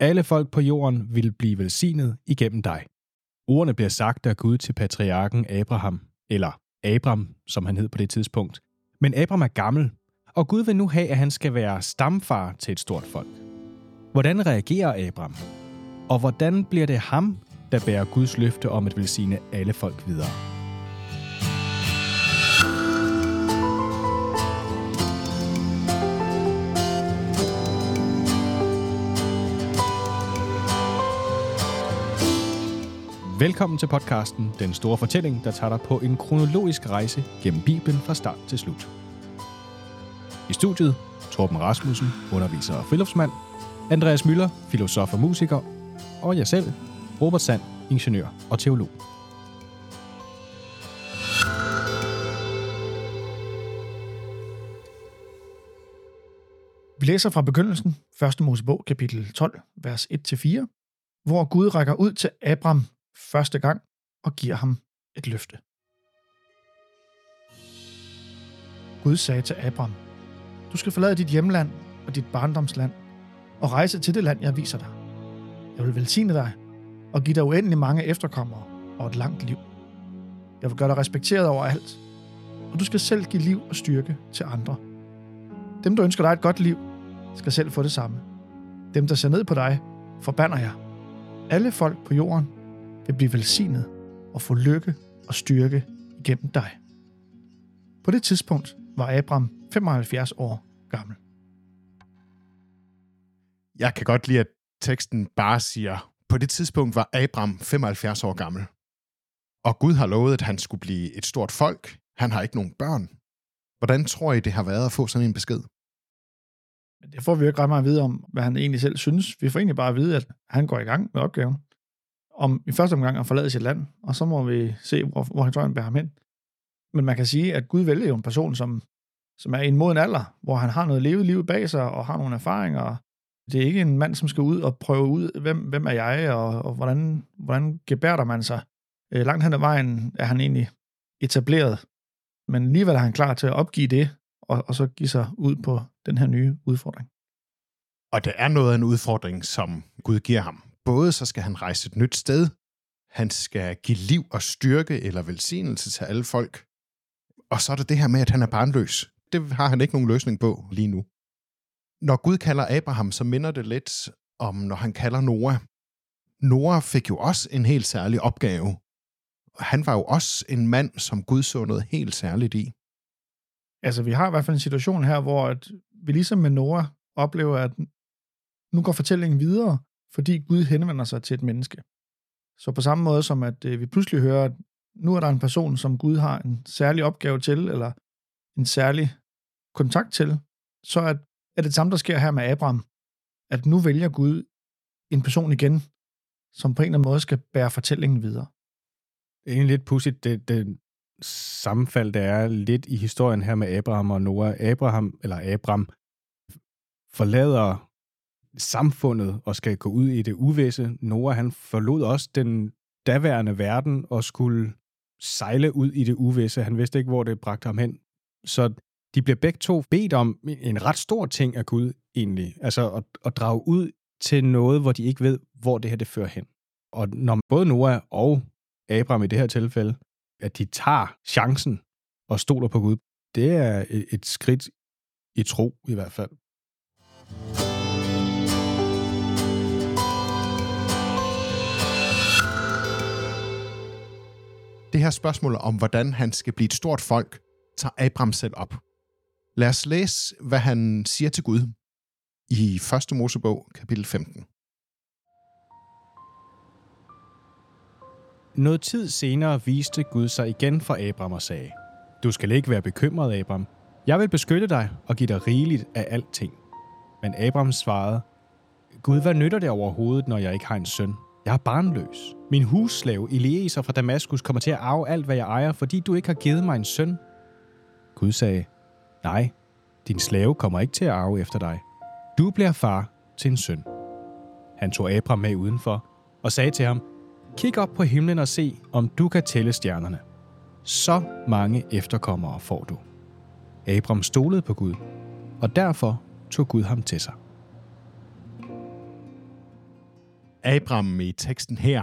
Alle folk på jorden vil blive velsignet igennem dig. Ordene bliver sagt af Gud til patriarken Abraham, eller Abram, som han hed på det tidspunkt. Men Abram er gammel, og Gud vil nu have, at han skal være stamfar til et stort folk. Hvordan reagerer Abram? Og hvordan bliver det ham, der bærer Guds løfte om at velsigne alle folk videre? Velkommen til podcasten Den Store Fortælling, der tager dig på en kronologisk rejse gennem Bibelen fra start til slut. I studiet Torben Rasmussen, underviser og friluftsmand, Andreas Møller, filosof og musiker, og jeg selv, Robert Sand, ingeniør og teolog. Vi læser fra begyndelsen, 1. Mosebog, kapitel 12, vers 1-4, hvor Gud rækker ud til Abram første gang og giver ham et løfte. Gud sagde til Abram: Du skal forlade dit hjemland og dit barndomsland og rejse til det land, jeg viser dig. Jeg vil velsigne dig og give dig uendelig mange efterkommere og et langt liv. Jeg vil gøre dig respekteret overalt, og du skal selv give liv og styrke til andre. Dem, der ønsker dig et godt liv, skal selv få det samme. Dem, der ser ned på dig, forbander jeg. Alle folk på jorden vil blive velsignet og få lykke og styrke igennem dig. På det tidspunkt var Abram 75 år gammel. Jeg kan godt lide, at teksten bare siger, på det tidspunkt var Abram 75 år gammel. Og Gud har lovet, at han skulle blive et stort folk. Han har ikke nogen børn. Hvordan tror I, det har været at få sådan en besked? Det får vi jo ikke ret meget at vide om, hvad han egentlig selv synes. Vi får egentlig bare at vide, at han går i gang med opgaven. Om i første omgang at forlade sit land, og så må vi se, hvor historien bærer ham hen. Men man kan sige, at Gud vælger jo en person, som er i en moden alder, hvor han har noget levet liv bag sig, og har nogle erfaringer. Det er ikke en mand, som skal ud og prøve ud, hvem er jeg, og hvordan gebærder man sig. Langt hen ad vejen er han egentlig etableret, men alligevel er han klar til at opgive det, og så give sig ud på den her nye udfordring. Og det er noget af en udfordring, som Gud giver ham. Både så skal han rejse et nyt sted, han skal give liv og styrke eller velsignelse til alle folk, og så er det det her med, at han er barnløs. Det har han ikke nogen løsning på lige nu. Når Gud kalder Abraham, så minder det lidt om, når han kalder Noah. Noah fik jo også en helt særlig opgave. Han var jo også en mand, som Gud så noget helt særligt i. Altså, vi har i hvert fald en situation her, hvor vi ligesom med Noah oplever, at nu går fortællingen videre, fordi Gud henvender sig til et menneske. Så på samme måde som, at vi pludselig hører, at nu er der en person, som Gud har en særlig opgave til, eller en særlig kontakt til, så er det samme, der sker her med Abraham, at nu vælger Gud en person igen, som på en eller anden måde skal bære fortællingen videre. Det er egentlig lidt pudsigt, det sammenfald, der er lidt i historien her med Abraham og Noah. Abraham forlader samfundet og skal gå ud i det uvisse. Noah, han forlod også den daværende verden og skulle sejle ud i det uvisse. Han vidste ikke, hvor det bragte ham hen. Så de bliver begge to bedt om en ret stor ting af Gud egentlig. Altså at drage ud til noget, hvor de ikke ved, hvor det her det fører hen. Og når både Noah og Abraham i det her tilfælde, at de tager chancen og stoler på Gud, det er et skridt i tro i hvert fald. Det her spørgsmål om, hvordan han skal blive et stort folk, tager Abraham selv op. Lad os læse, hvad han siger til Gud i 1. Mosebog, kapitel 15. Noget tid senere viste Gud sig igen for Abraham og sagde: Du skal ikke være bekymret, Abraham. Jeg vil beskytte dig og give dig rigeligt af alting. Men Abraham svarede: Gud, hvad nytter det overhovedet, når jeg ikke har en søn? Jeg er barnløs. Min husslave Eliezer fra Damaskus kommer til at arve alt, hvad jeg ejer, fordi du ikke har givet mig en søn. Gud sagde: Nej, din slave kommer ikke til at arve efter dig. Du bliver far til en søn. Han tog Abraham med udenfor og sagde til ham: Kig op på himlen og se, om du kan tælle stjernerne. Så mange efterkommere får du. Abraham stolede på Gud, og derfor tog Gud ham til sig. Abraham i teksten her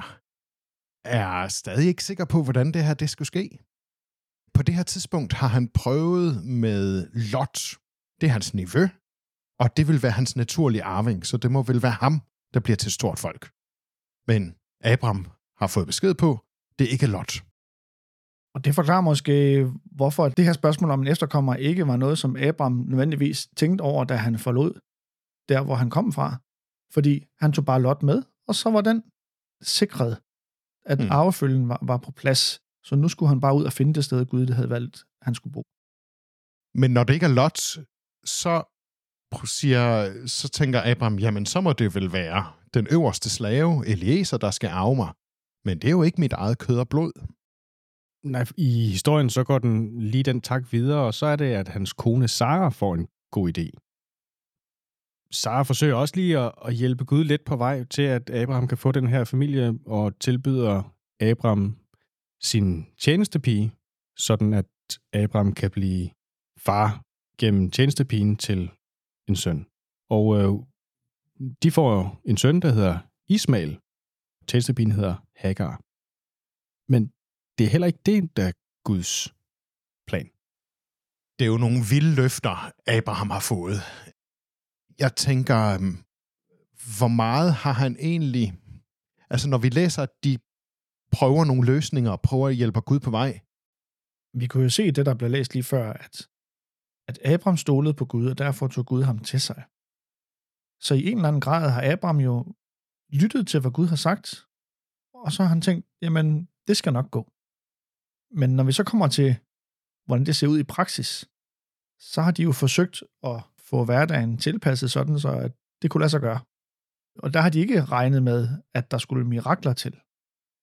er stadig ikke sikker på, hvordan det her det skulle ske. På det her tidspunkt har han prøvet med Lot. Det er hans nevø, og det vil være hans naturlige arving, så det må vel være ham, der bliver til stort folk. Men Abraham har fået besked på, det er ikke Lot. Og det forklarer måske, hvorfor det her spørgsmål om en efterkommer ikke var noget, som Abraham nødvendigvis tænkte over, da han forlod der, hvor han kom fra. Fordi han tog bare Lot med, og så var den sikret, at arvefølgen var på plads. Så nu skulle han bare ud og finde det sted, Gud havde valgt, han skulle bo. Men når det ikke er Lot, så tænker Abraham, jamen så må det vel være den øverste slave, Eliezer, der skal arve mig. Men det er jo ikke mit eget kød og blod. Nej, i historien så går den lige den tak videre, og så er det, at hans kone Sarah får en god idé. Sarah forsøger også lige at hjælpe Gud lidt på vej til, at Abraham kan få den her familie, og tilbyder Abraham sin tjenestepige, sådan at Abraham kan blive far gennem tjenestepigen til en søn. Og de får en søn, der hedder Ismael. Tjenestepigen hedder Hagar. Men det er heller ikke det, der er Guds plan. Det er jo nogle vilde løfter, Abraham har fået. Jeg tænker, hvor meget har han egentlig... Altså, når vi læser, at de prøver nogle løsninger og prøver at hjælpe Gud på vej. Vi kunne jo se det, der blev læst lige før, at Abraham stolede på Gud, og derfor tog Gud ham til sig. Så i en eller anden grad har Abraham jo lyttet til, hvad Gud har sagt, og så har han tænkt, jamen, det skal nok gå. Men når vi så kommer til, hvordan det ser ud i praksis, så har de jo forsøgt at få hverdagen tilpasset sådan, så at det kunne lade sig gøre. Og der har de ikke regnet med, at der skulle mirakler til.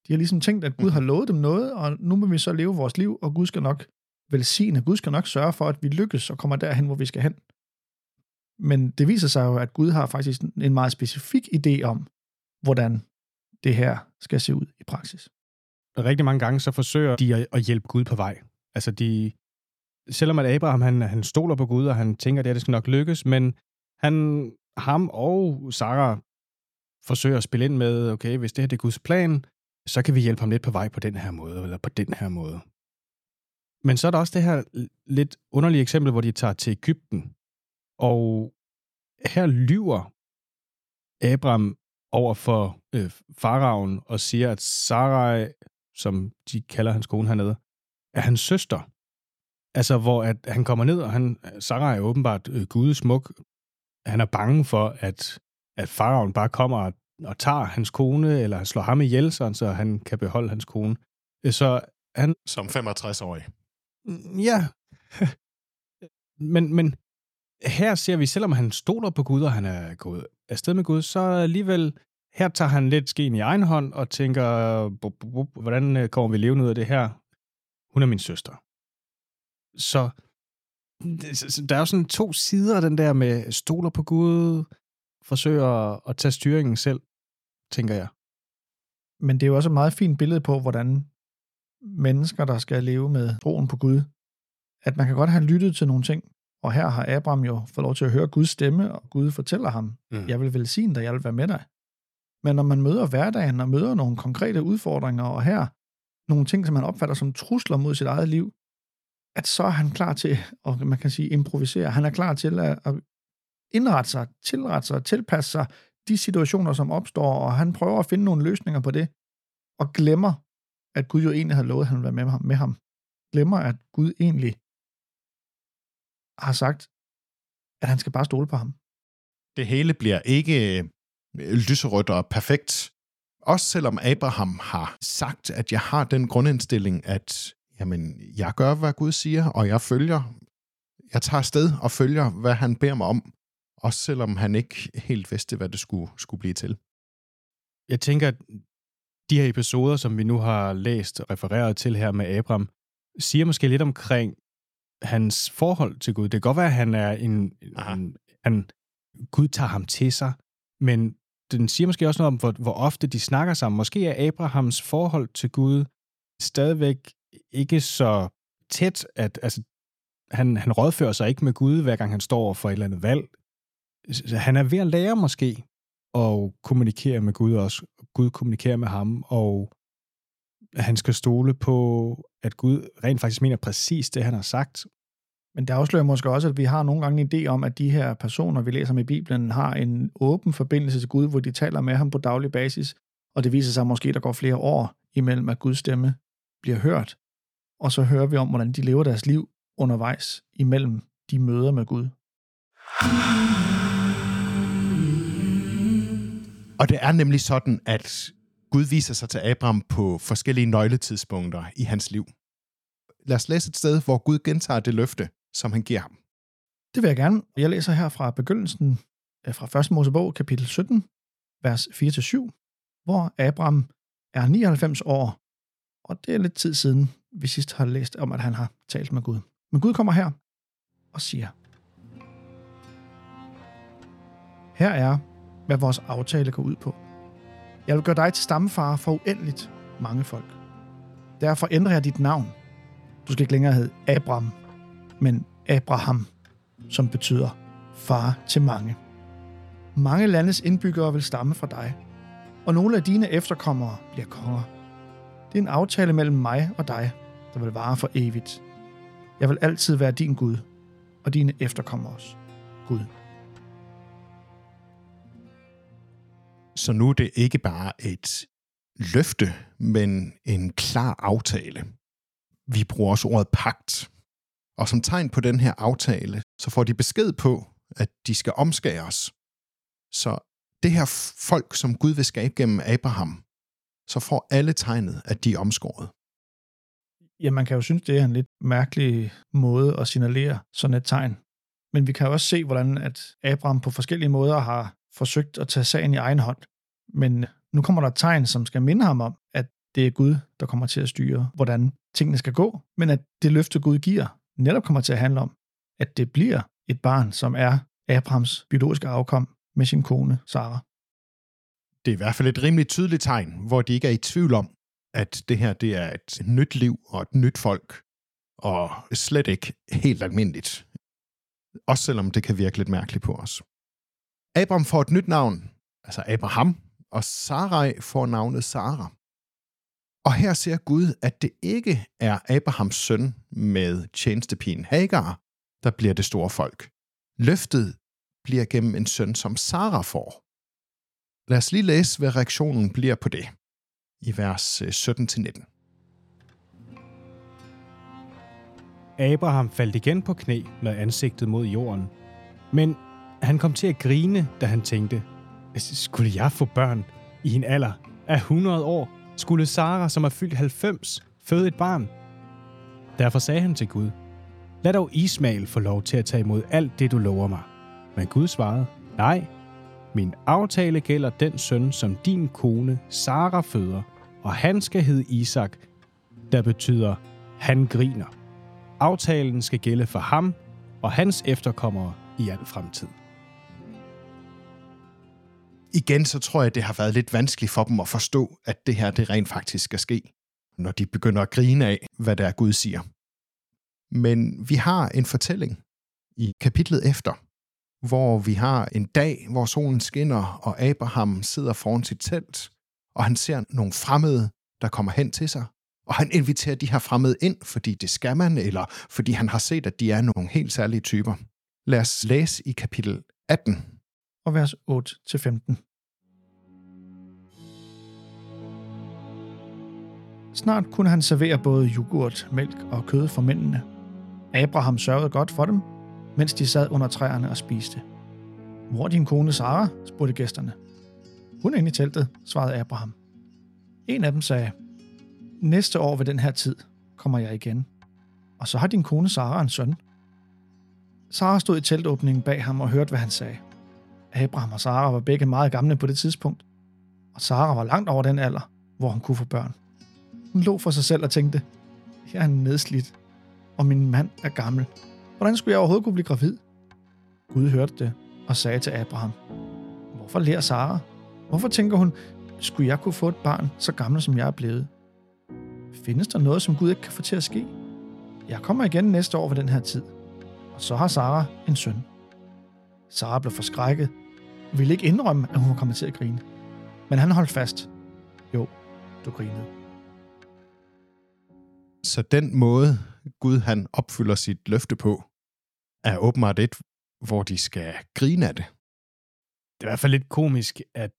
De har ligesom tænkt, at Gud har lovet dem noget, og nu må vi så leve vores liv, og Gud skal nok velsigne. Gud skal nok sørge for, at vi lykkes og kommer derhen, hvor vi skal hen. Men det viser sig jo, at Gud har faktisk en meget specifik idé om, hvordan det her skal se ud i praksis. Rigtig mange gange så forsøger de at hjælpe Gud på vej. Altså selvom at Abraham han stoler på Gud, og han tænker, at det skal nok lykkes, men ham og Sarah forsøger at spille ind med, okay, hvis det her det er Guds plan, så kan vi hjælpe ham lidt på vej på den her måde, eller på den her måde. Men så er der også det her lidt underlige eksempel, hvor de tager til Egypten, og her lyver Abraham over for faraoen og siger, at Sarai, som de kalder hans kone hernede, er hans søster. Altså, hvor at han kommer ned, og Sarai er åbenbart gudesmuk. Han er bange for, at faraoen bare kommer og tager hans kone, eller slår ham ihjel, så han kan beholde hans kone. Så han... Som 65-årig. Ja. men her ser vi, selvom han stoler på Gud, og han er gået afsted med Gud, så alligevel, her tager han lidt skeen i egen hånd, og tænker, hvordan kommer vi levende ud af det her? Hun er min søster. Så der er jo sådan to sider, den der med stoler på Gud, forsøger at tage styringen selv, tænker jeg. Men det er jo også et meget fint billede på, hvordan mennesker, der skal leve med troen på Gud, at man kan godt have lyttet til nogle ting, og her har Abraham jo fået lov til at høre Guds stemme, og Gud fortæller ham, jeg vil velsigne dig, jeg vil være med dig. Men når man møder hverdagen og møder nogle konkrete udfordringer, og her nogle ting, som man opfatter som trusler mod sit eget liv, at så er han klar til, og man kan sige improvisere, han er klar til at indrette sig, tilrette sig, tilpasse sig de situationer, som opstår, og han prøver at finde nogle løsninger på det, og glemmer, at Gud jo egentlig havde lovet, at han ville være med ham. Glemmer, at Gud egentlig har sagt, at han skal bare stole på ham. Det hele bliver ikke lyserødt og perfekt. Også selvom Abraham har sagt, at jeg har den grundindstilling, at jamen, jeg gør, hvad Gud siger, og jeg følger. Jeg tager afsted og følger, hvad han beder mig om. Også selvom han ikke helt vidste, hvad det skulle blive til. Jeg tænker, at de her episoder, som vi nu har læst og refereret til her med Abraham, siger måske lidt omkring hans forhold til Gud. Det kan godt være, at han er Gud tager ham til sig, men den siger måske også noget om, hvor ofte de snakker sammen. Måske er Abrahams forhold til Gud stadigvæk ikke så tæt, at altså, han rådfører sig ikke med Gud, hver gang han står for et eller andet valg. Han er ved at lære måske og kommunikerer med Gud også. Gud kommunikerer med ham, og han skal stole på, at Gud rent faktisk mener præcis det, han har sagt. Men det afslører måske også, at vi har nogle gange en idé om, at de her personer, vi læser om i Bibelen, har en åben forbindelse til Gud, hvor de taler med ham på daglig basis, og det viser sig måske, at der går flere år imellem, at Guds stemme bliver hørt, og så hører vi om, hvordan de lever deres liv undervejs imellem de møder med Gud. Og det er nemlig sådan, at Gud viser sig til Abraham på forskellige nøgletidspunkter i hans liv. Lad os læse et sted, hvor Gud gentager det løfte, som han giver ham. Det vil jeg gerne. Jeg læser her fra begyndelsen, fra 1. Mosebog, kapitel 17, vers 4-7, hvor Abraham er 99 år, og det er lidt tid siden, vi sidst har læst om, at han har talt med Gud. Men Gud kommer her og siger: Her er, hvad vores aftale går ud på. Jeg vil gøre dig til stamfar for uendeligt mange folk. Derfor ændrer jeg dit navn. Du skal ikke længere hedde Abram, men Abraham, som betyder far til mange. Mange landes indbyggere vil stamme fra dig, og nogle af dine efterkommere bliver konger. Det er en aftale mellem mig og dig, der vil vare for evigt. Jeg vil altid være din Gud, og dine efterkommeres Gud. Så nu er det ikke bare et løfte, men en klar aftale. Vi bruger også ordet pagt. Og som tegn på den her aftale, så får de besked på, at de skal omskæres. Så det her folk, som Gud vil skabe gennem Abraham, så får alle tegnet, at de er omskåret. Ja, man kan jo synes, det er en lidt mærkelig måde at signalere sådan et tegn. Men vi kan også se, hvordan at Abraham på forskellige måder har forsøgt at tage sagen i egen hånd. Men nu kommer der et tegn, som skal minde ham om, at det er Gud, der kommer til at styre, hvordan tingene skal gå. Men at det løfte, Gud giver, netop kommer til at handle om, at det bliver et barn, som er Abrahams biologiske afkom med sin kone, Sarah. Det er i hvert fald et rimelig tydeligt tegn, hvor de ikke er i tvivl om, at det her det er et nyt liv og et nyt folk, og slet ikke helt almindeligt. Også selvom det kan virke lidt mærkeligt på os. Abraham får et nyt navn, altså Abraham, og Sarai får navnet Sarah. Og her ser Gud, at det ikke er Abrahams søn med tjenestepigen Hagar, der bliver det store folk. Løftet bliver gennem en søn, som Sarah får. Lad os lige læse, hvad reaktionen bliver på det, i vers 17-19. Abraham faldt igen på knæ med ansigtet mod jorden, men han kom til at grine, da han tænkte, skulle jeg få børn i en alder af 100 år? Skulle Sarah, som er fyldt 90, føde et barn? Derfor sagde han til Gud, lad dog Ismael få lov til at tage imod alt det, du lover mig. Men Gud svarede, nej, min aftale gælder den søn, som din kone Sarah føder, og han skal hedde Isak, der betyder, han griner. Aftalen skal gælde for ham og hans efterkommere i al fremtid. Igen så tror jeg, det har været lidt vanskeligt for dem at forstå, at det her det rent faktisk skal ske, når de begynder at grine af, hvad der er Gud siger. Men vi har en fortælling i kapitlet efter, hvor vi har en dag, hvor solen skinner, og Abraham sidder foran sit telt, og han ser nogle fremmede, der kommer hen til sig, og han inviterer de her fremmede ind, fordi det skal man, eller fordi han har set, at de er nogle helt særlige typer. Lad os læse i kapitel 18 og vers 8-15. Snart kunne han servere både yoghurt, mælk og kød for mændene. Abraham sørgede godt for dem, mens de sad under træerne og spiste. Hvor er din kone Sarah? Spurgte gæsterne. Hun er inde i teltet, svarede Abraham. En af dem sagde, næste år ved den her tid kommer jeg igen, og så har din kone Sarah en søn. Sarah stod i teltåbningen bag ham og hørte, hvad han sagde. Abraham og Sarah var begge meget gamle på det tidspunkt, og Sarah var langt over den alder, hvor hun kunne få børn. Hun lå for sig selv og tænkte, jeg er nedslidt, og min mand er gammel. Hvordan skulle jeg overhovedet kunne blive gravid? Gud hørte det og sagde til Abraham, hvorfor ler Sarah? Hvorfor tænker hun, skulle jeg kunne få et barn så gammel, som jeg er blevet? Findes der noget, som Gud ikke kan få til at ske? Jeg kommer igen næste år ved den her tid, og så har Sarah en søn. Sarah blev forskrækket, ville ikke indrømme, at hun var kommet til at grine. Men han holdt fast. Jo, du grinede. Så den måde, Gud han opfylder sit løfte på, er åbenbart et, hvor de skal grine af det. Det er i hvert fald lidt komisk, at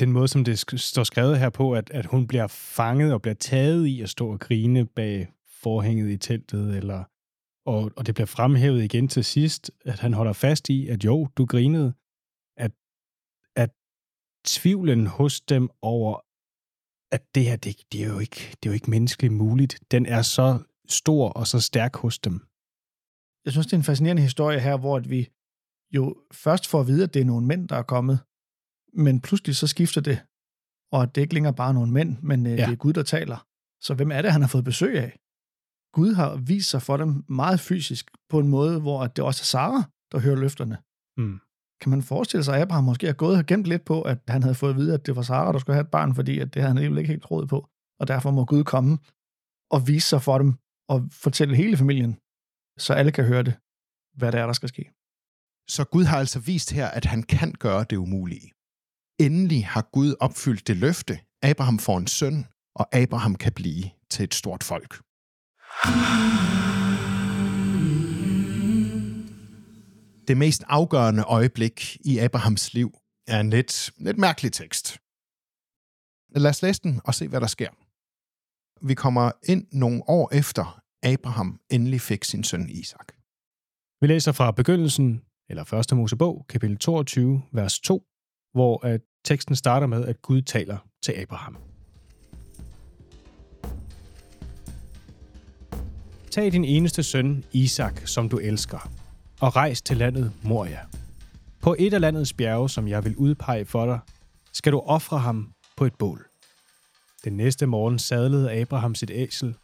den måde, som det står skrevet her på, at hun bliver fanget og bliver taget i at stå og grine bag forhænget i teltet, eller, og det bliver fremhævet igen til sidst, at han holder fast i, at jo, du grinede, at tvivlen hos dem over, at det her, det er jo ikke menneskeligt muligt, den er så stor og så stærk hos dem. Jeg synes, det er en fascinerende historie her, hvor vi jo først får at vide, at det er nogle mænd, der er kommet, men pludselig så skifter det, og det er ikke længere bare nogle mænd, men det er Gud, der taler. Så hvem er det, han har fået besøg af? Gud har vist sig for dem meget fysisk, på en måde, hvor det også er Sarah, der hører løfterne. Mm. Kan man forestille sig, at Abraham måske har gået og gemt lidt på, at han havde fået at vide, at det var Sarah, der skulle have et barn, fordi at det havde han alligevel ikke helt troet på, og derfor må Gud komme og vise sig for dem, og fortælle hele familien, så alle kan høre det, hvad der er, der skal ske. Så Gud har altså vist her, at han kan gøre det umulige. Endelig har Gud opfyldt det løfte. Abraham får en søn, og Abraham kan blive til et stort folk. Det mest afgørende øjeblik i Abrahams liv er en lidt mærkelig tekst. Lad os læse den og se, hvad der sker. Vi kommer ind nogle år efter, Abraham endelig fik sin søn Isak. Vi læser fra begyndelsen, eller 1. Mosebog, kapitel 22, vers 2, hvor at teksten starter med, at Gud taler til Abraham. Tag din eneste søn, Isak, som du elsker, og rejs til landet Moria. På et af landets bjerge, som jeg vil udpege for dig, skal du ofre ham på et bål. Den næste morgen sadlede Abraham sit æsel,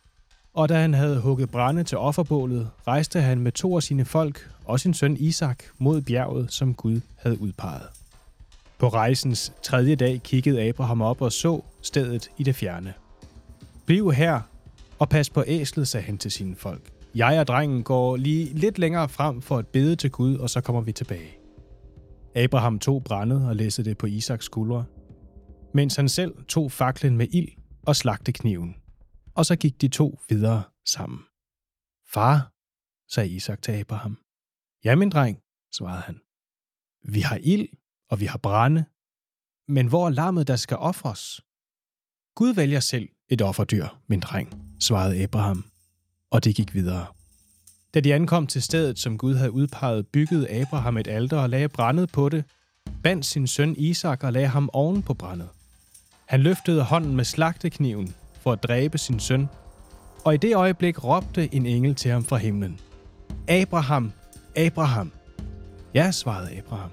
og da han havde hugget brænde til offerbålet, rejste han med 2 af sine folk og sin søn Isak mod bjerget, som Gud havde udpeget. På rejsens 3. dag kiggede Abraham op og så stedet i det fjerne. Bliv her og pas på æslet, sagde han til sine folk. Jeg og drengen går lige lidt længere frem for at bede til Gud, og så kommer vi tilbage. Abraham tog brændet og læssede det på Isaks skuldre, mens han selv tog faklen med ild og slagte kniven. Og så gik de 2 videre sammen. Far, sagde Isak til Abraham. Ja, min dreng, svarede han. Vi har ild, og vi har brænde, men hvor er lammet, der skal ofres? Gud vælger selv et offerdyr, min dreng, svarede Abraham, og det gik videre. Da de ankom til stedet, som Gud havde udpeget, byggede Abraham et alter og lagde brændet på det, bandt sin søn Isak og lagde ham oven på brændet. Han løftede hånden med slagtekniven for at dræbe sin søn, og i det øjeblik råbte en engel til ham fra himlen. Abraham, Abraham. Ja, svarede Abraham.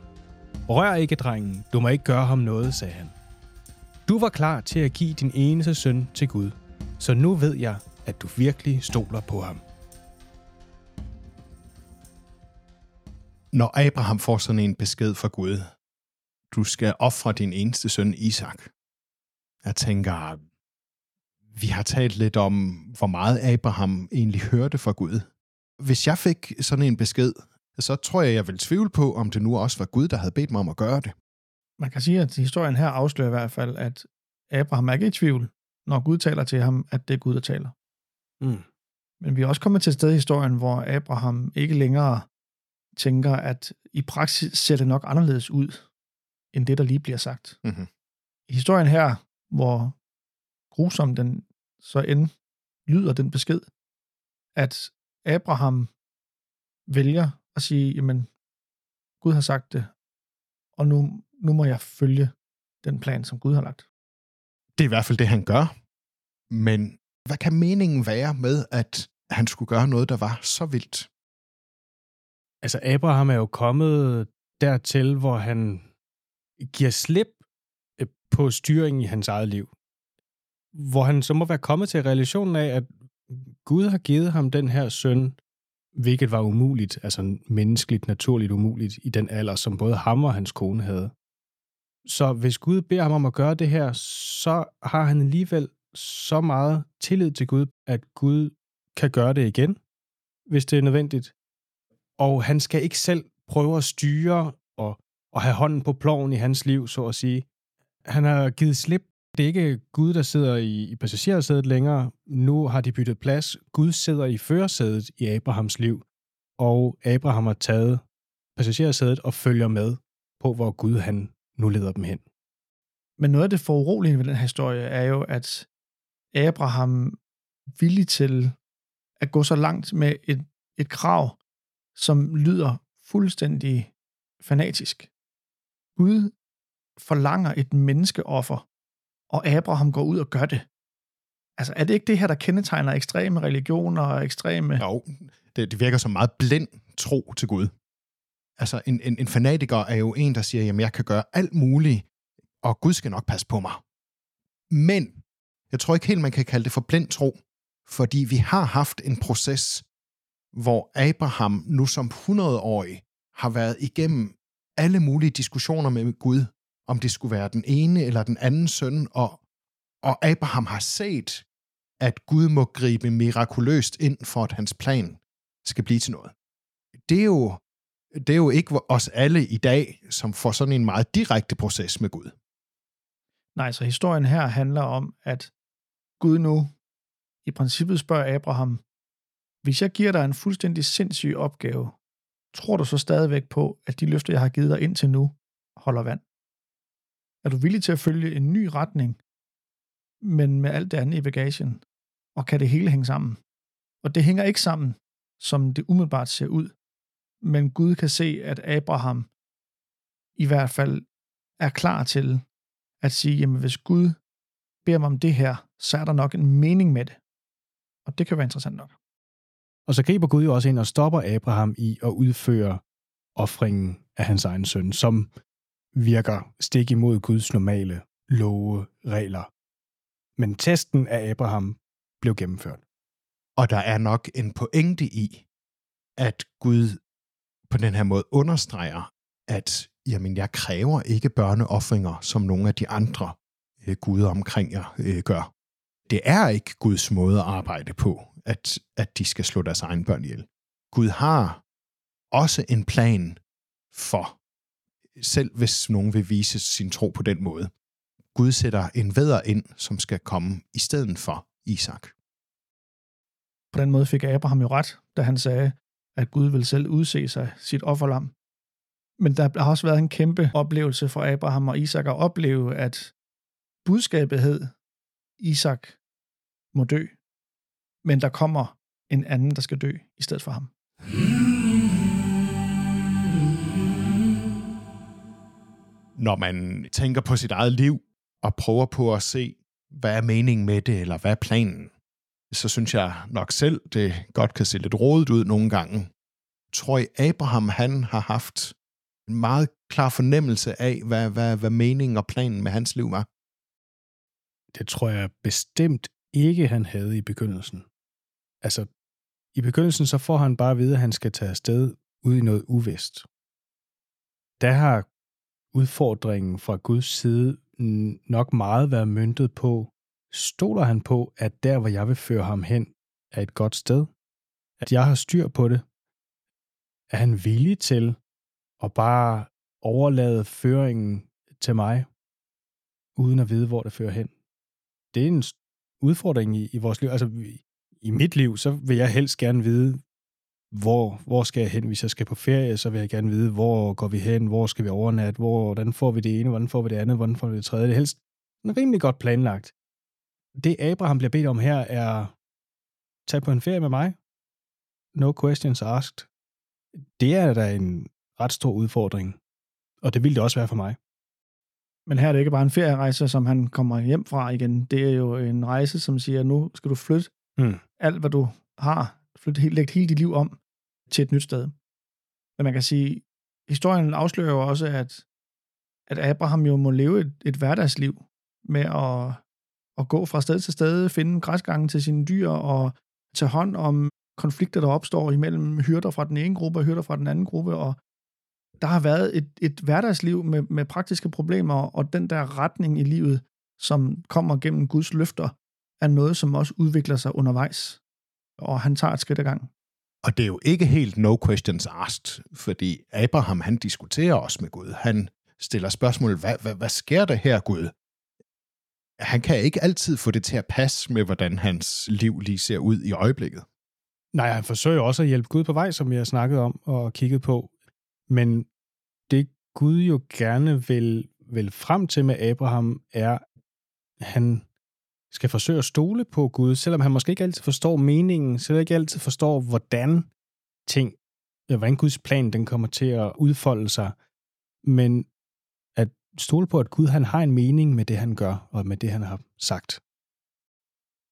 Rør ikke drengen, du må ikke gøre ham noget, sagde han. Du var klar til at give din eneste søn til Gud, så nu ved jeg, at du virkelig stoler på ham. Når Abraham får sådan en besked fra Gud, du skal ofre din eneste søn Isak. Jeg tænker, vi har talt lidt om, hvor meget Abraham egentlig hørte fra Gud. Hvis jeg fik sådan en besked, så tror jeg ville tvivle på, om det nu også var Gud, der havde bedt mig om at gøre det. Man kan sige, at historien her afslører i hvert fald, at Abraham er ikke i tvivl, når Gud taler til ham, at det er Gud, der taler. Mm. Men vi er også kommet til et sted i historien, hvor Abraham ikke længere tænker, at i praksis ser det nok anderledes ud, end det, der lige bliver sagt. Mm-hmm. I historien her, hvor grusom den så end lyder den besked, at Abraham vælger at sige, jamen, Gud har sagt det, og nu må jeg følge den plan, som Gud har lagt. Det er i hvert fald det, han gør. Men hvad kan meningen være med, at han skulle gøre noget, der var så vildt? Altså, Abraham er jo kommet dertil, hvor han giver slip på styringen i hans eget liv. Hvor han så må være kommet til realisationen af, at Gud har givet ham den her søn, hvilket var umuligt, altså menneskeligt, naturligt umuligt, i den alder, som både ham og hans kone havde. Så hvis Gud beder ham om at gøre det her, så har han alligevel så meget tillid til Gud, at Gud kan gøre det igen, hvis det er nødvendigt. Og han skal ikke selv prøve at styre og at have hånden på ploven i hans liv, så at sige. Han har givet slip. Det er ikke Gud, der sidder i passagersædet længere. Nu har de byttet plads. Gud sidder i førersædet i Abrahams liv, og Abraham har taget passagersædet og følger med på, hvor Gud han nu leder dem hen. Men noget af det foruroligende ved den her historie er jo, at Abraham villig til at gå så langt med et krav, som lyder fuldstændig fanatisk. Gud forlanger et menneskeoffer, og Abraham går ud og gør det. Altså, er det ikke det her, der kendetegner ekstreme religioner og ekstreme... Jo, det virker som meget blind tro til Gud. Altså, en fanatiker er jo en, der siger, jamen, jeg kan gøre alt muligt, og Gud skal nok passe på mig. Men jeg tror ikke helt, man kan kalde det for blind tro, fordi vi har haft en proces, hvor Abraham nu som 100-årig har været igennem alle mulige diskussioner med Gud, om det skulle være den ene eller den anden søn, og Abraham har set, at Gud må gribe mirakuløst ind, for at hans plan skal blive til noget. Det er jo ikke os alle i dag, som får sådan en meget direkte proces med Gud. Nej, så historien her handler om, at Gud nu i princippet spørger Abraham, hvis jeg giver dig en fuldstændig sindssyg opgave, tror du så stadigvæk på, at de løfter, jeg har givet dig indtil nu, holder vand? Er du villig til at følge en ny retning, men med alt det andet i bagagen? Og kan det hele hænge sammen? Og det hænger ikke sammen, som det umiddelbart ser ud. Men Gud kan se, at Abraham i hvert fald er klar til at sige, jamen hvis Gud beder mig om det her, så er der nok en mening med det. Og det kan være interessant nok. Og så griber Gud jo også ind og stopper Abraham i at udføre ofringen af hans egen søn, som virker stik imod Guds normale love, regler. Men testen af Abraham blev gennemført. Og der er nok en pointe i, at Gud på den her måde understreger, at jamen, jeg kræver ikke børneofringer, som nogle af de andre guder omkring jer gør. Det er ikke Guds måde at arbejde på, at de skal slå deres egne børn ihjel. Gud har også en plan for, selv hvis nogen vil vise sin tro på den måde. Gud sætter en vædder ind, som skal komme i stedet for Isak. På den måde fik Abraham jo ret, da han sagde, at Gud vil selv udse sig sit offerlam. Men der har også været en kæmpe oplevelse for Abraham og Isak at opleve, at budskabet hed, Isak må dø, men der kommer en anden, der skal dø i stedet for ham. Når man tænker på sit eget liv og prøver på at se, hvad er meningen med det, eller hvad er planen, så synes jeg nok selv, det godt kan se lidt rodet ud nogle gange. Tror I, Abraham han har haft en meget klar fornemmelse af, hvad meningen og planen med hans liv var? Det tror jeg bestemt ikke, han havde i begyndelsen. Altså, i begyndelsen så får han bare at vide, at han skal tage afsted ud i noget uvist. Der har udfordringen fra Guds side nok meget været møntet på, stoler han på, at der, hvor jeg vil føre ham hen, er et godt sted? At jeg har styr på det? Er han villig til at bare overlade føringen til mig, uden at vide, hvor det fører hen? Det er en udfordring i vores liv. Altså, i mit liv, så vil jeg helst gerne vide, hvor skal jeg hen? Hvis jeg skal på ferie, så vil jeg gerne vide, hvor går vi hen? Hvor skal vi overnatte? Hvordan får vi det ene? Hvordan får vi det andet? Hvordan får vi det tredje? Det er helst rimelig godt planlagt. Det Abraham bliver bedt om her er, tag på en ferie med mig. No questions asked. Det er da en ret stor udfordring. Og det ville det også være for mig. Men her er det ikke bare en ferierejse, som han kommer hjem fra igen. Det er jo en rejse, som siger, nu skal du flytte alt, hvad du har. Læg hele dit liv om til et nyt sted. Men man kan sige, historien afslører jo også, at Abraham jo må leve et hverdagsliv med at gå fra sted til sted, finde græsgangen til sine dyr og tage hånd om konflikter, der opstår imellem hyrder fra den ene gruppe og hyrder fra den anden gruppe. Og der har været et hverdagsliv med praktiske problemer, og den der retning i livet, som kommer gennem Guds løfter, er noget, som også udvikler sig undervejs. Og han tager et skridt ad gangen. Og det er jo ikke helt no questions asked, fordi Abraham, han diskuterer også med Gud. Han stiller spørgsmål, hvad sker der her, Gud? Han kan ikke altid få det til at passe med, hvordan hans liv lige ser ud i øjeblikket. Nej, han forsøger også at hjælpe Gud på vej, som vi har snakket om og kigget på. Men det Gud jo gerne vil frem til med Abraham, er, at han skal forsøge at stole på Gud, selvom han måske ikke altid forstår meningen, selvom han ikke altid forstår, hvordan Guds plan den kommer til at udfolde sig. Men at stole på, at Gud han har en mening med det, han gør, og med det, han har sagt.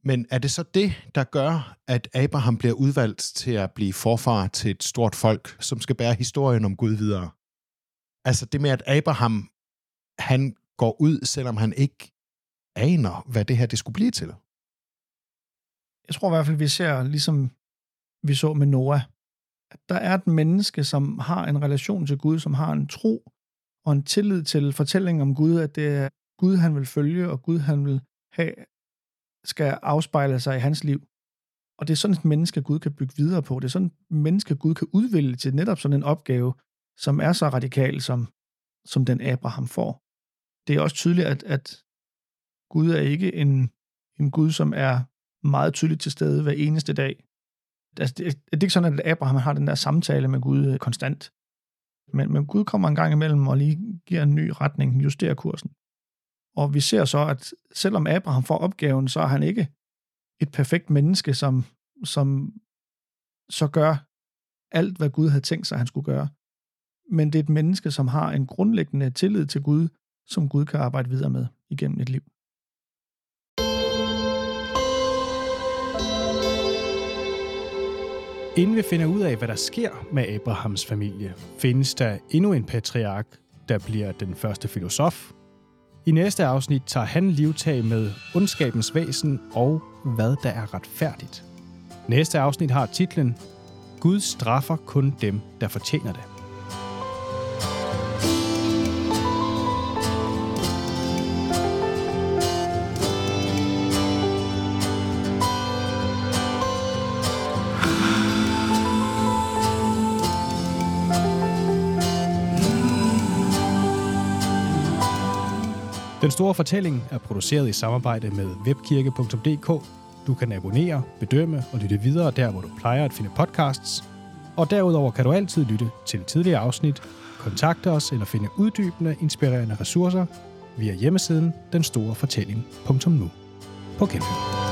Men er det så det, der gør, at Abraham bliver udvalgt til at blive forfar til et stort folk, som skal bære historien om Gud videre? Altså det med, at Abraham han går ud, selvom han ikke aner, hvad det her det skulle blive til. Jeg tror i hvert fald, vi ser, ligesom vi så med Noah, at der er et menneske, som har en relation til Gud, som har en tro og en tillid til fortællingen om Gud, at det er Gud, han vil følge, og Gud, han vil have, skal afspejle sig i hans liv. Og det er sådan et menneske, Gud kan bygge videre på. Det er sådan et menneske, Gud kan udvælge til netop sådan en opgave, som er så radikal, som den Abraham får. Det er også tydeligt, at Gud er ikke en Gud, som er meget tydeligt til stede hver eneste dag. Altså, det er ikke sådan, at Abraham har den der samtale med Gud konstant. Men Gud kommer en gang imellem og lige giver en ny retning, justerer kursen. Og vi ser så, at selvom Abraham får opgaven, så er han ikke et perfekt menneske, som så gør alt, hvad Gud havde tænkt sig, han skulle gøre. Men det er et menneske, som har en grundlæggende tillid til Gud, som Gud kan arbejde videre med igennem et liv. Inden vi finder ud af, hvad der sker med Abrahams familie, findes der endnu en patriark, der bliver den første filosof. I næste afsnit tager han livtag med ondskabens væsen og hvad der er retfærdigt. Næste afsnit har titlen Gud straffer kun dem, der fortjener det. Den store fortælling er produceret i samarbejde med webkirke.dk. Du kan abonnere, bedømme og lytte videre der, hvor du plejer at finde podcasts. Og derudover kan du altid lytte til tidligere afsnit, kontakte os eller finde uddybende, inspirerende ressourcer via hjemmesiden denstorefortælling.nu. På genhør.